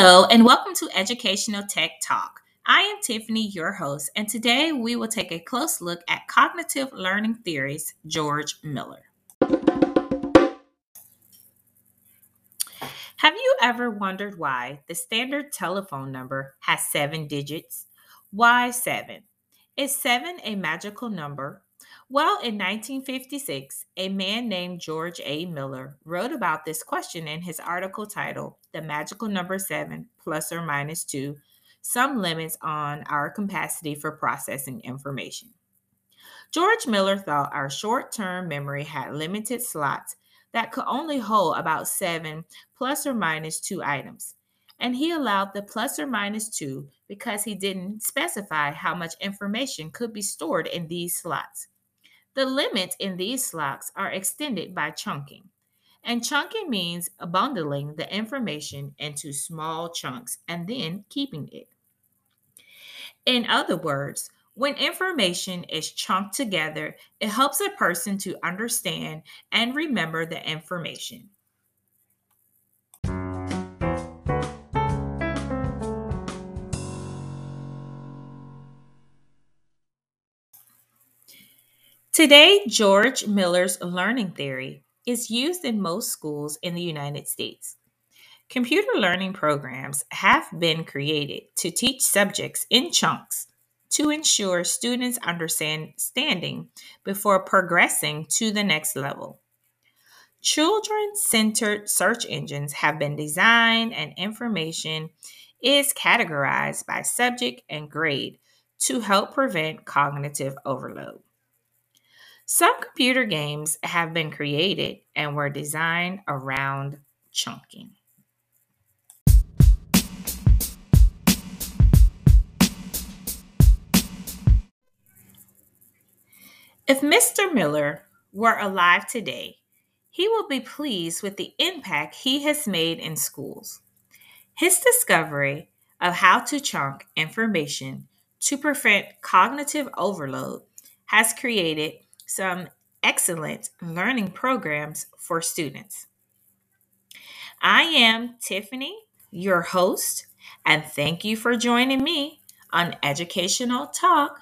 Hello, and welcome to Educational Tech Talk. I am Tiffany, your host, and today we will take a close look at Cognitive Learning Theory's George Miller. Have you ever wondered why the standard telephone number has 7 digits? Why 7? Is 7 a magical number? Well, in 1956, a man named George A. Miller wrote about this question in his article titled, The Magical Number 7 Plus or Minus 2, Some Limits on Our Capacity for Processing Information. George Miller thought our short-term memory had limited slots that could only hold about 7 plus or minus 2 items, and he allowed the plus or minus 2 because he didn't specify how much information could be stored in these slots. The limits in these slots are extended by chunking, and chunking means bundling the information into small chunks and then keeping it. In other words, when information is chunked together, it helps a person to understand and remember the information. Today, George Miller's learning theory is used in most schools in the United States. Computer learning programs have been created to teach subjects in chunks to ensure students' understanding before progressing to the next level. Children-centered search engines have been designed, and information is categorized by subject and grade to help prevent cognitive overload. Some computer games have been created and were designed around chunking. If Mr. Miller were alive today, he would be pleased with the impact he has made in schools. His discovery of how to chunk information to prevent cognitive overload has created some excellent learning programs for students. I am Tiffany, your host, and thank you for joining me on Educational Talk